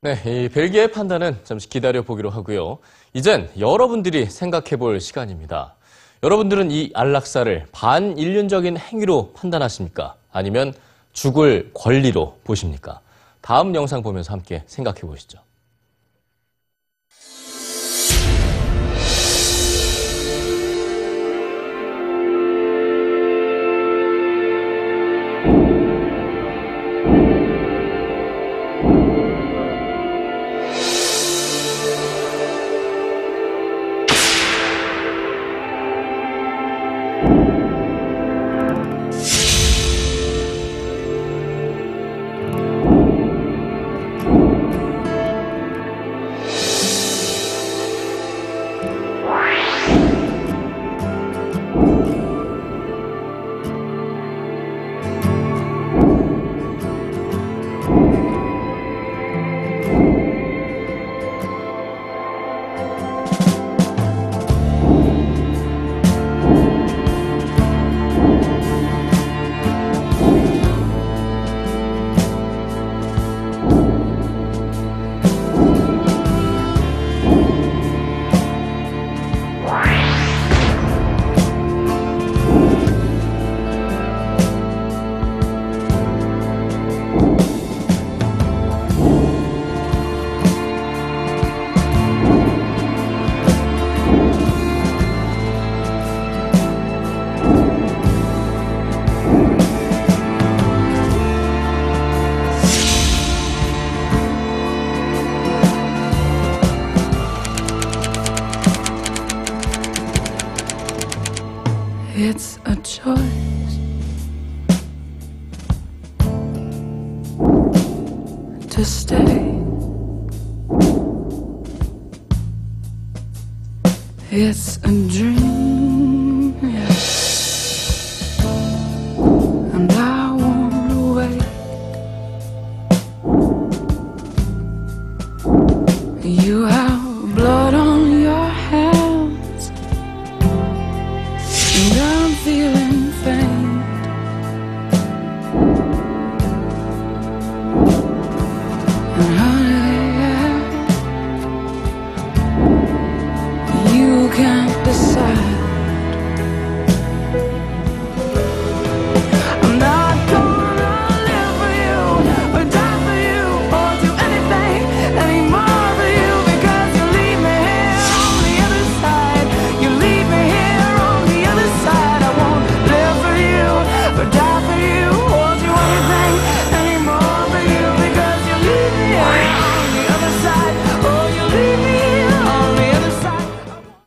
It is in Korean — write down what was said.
네, 이 벨기에의 판단은 잠시 기다려보기로 하고요. 이젠 여러분들이 생각해볼 시간입니다. 여러분들은 이 안락사를 반인륜적인 행위로 판단하십니까? 아니면 죽을 권리로 보십니까? 다음 영상 보면서 함께 생각해보시죠. It's a choice. To stay. It's a dream, yes. And I won't wake. You have blood on your hands. And I'm feeling faint. And honey,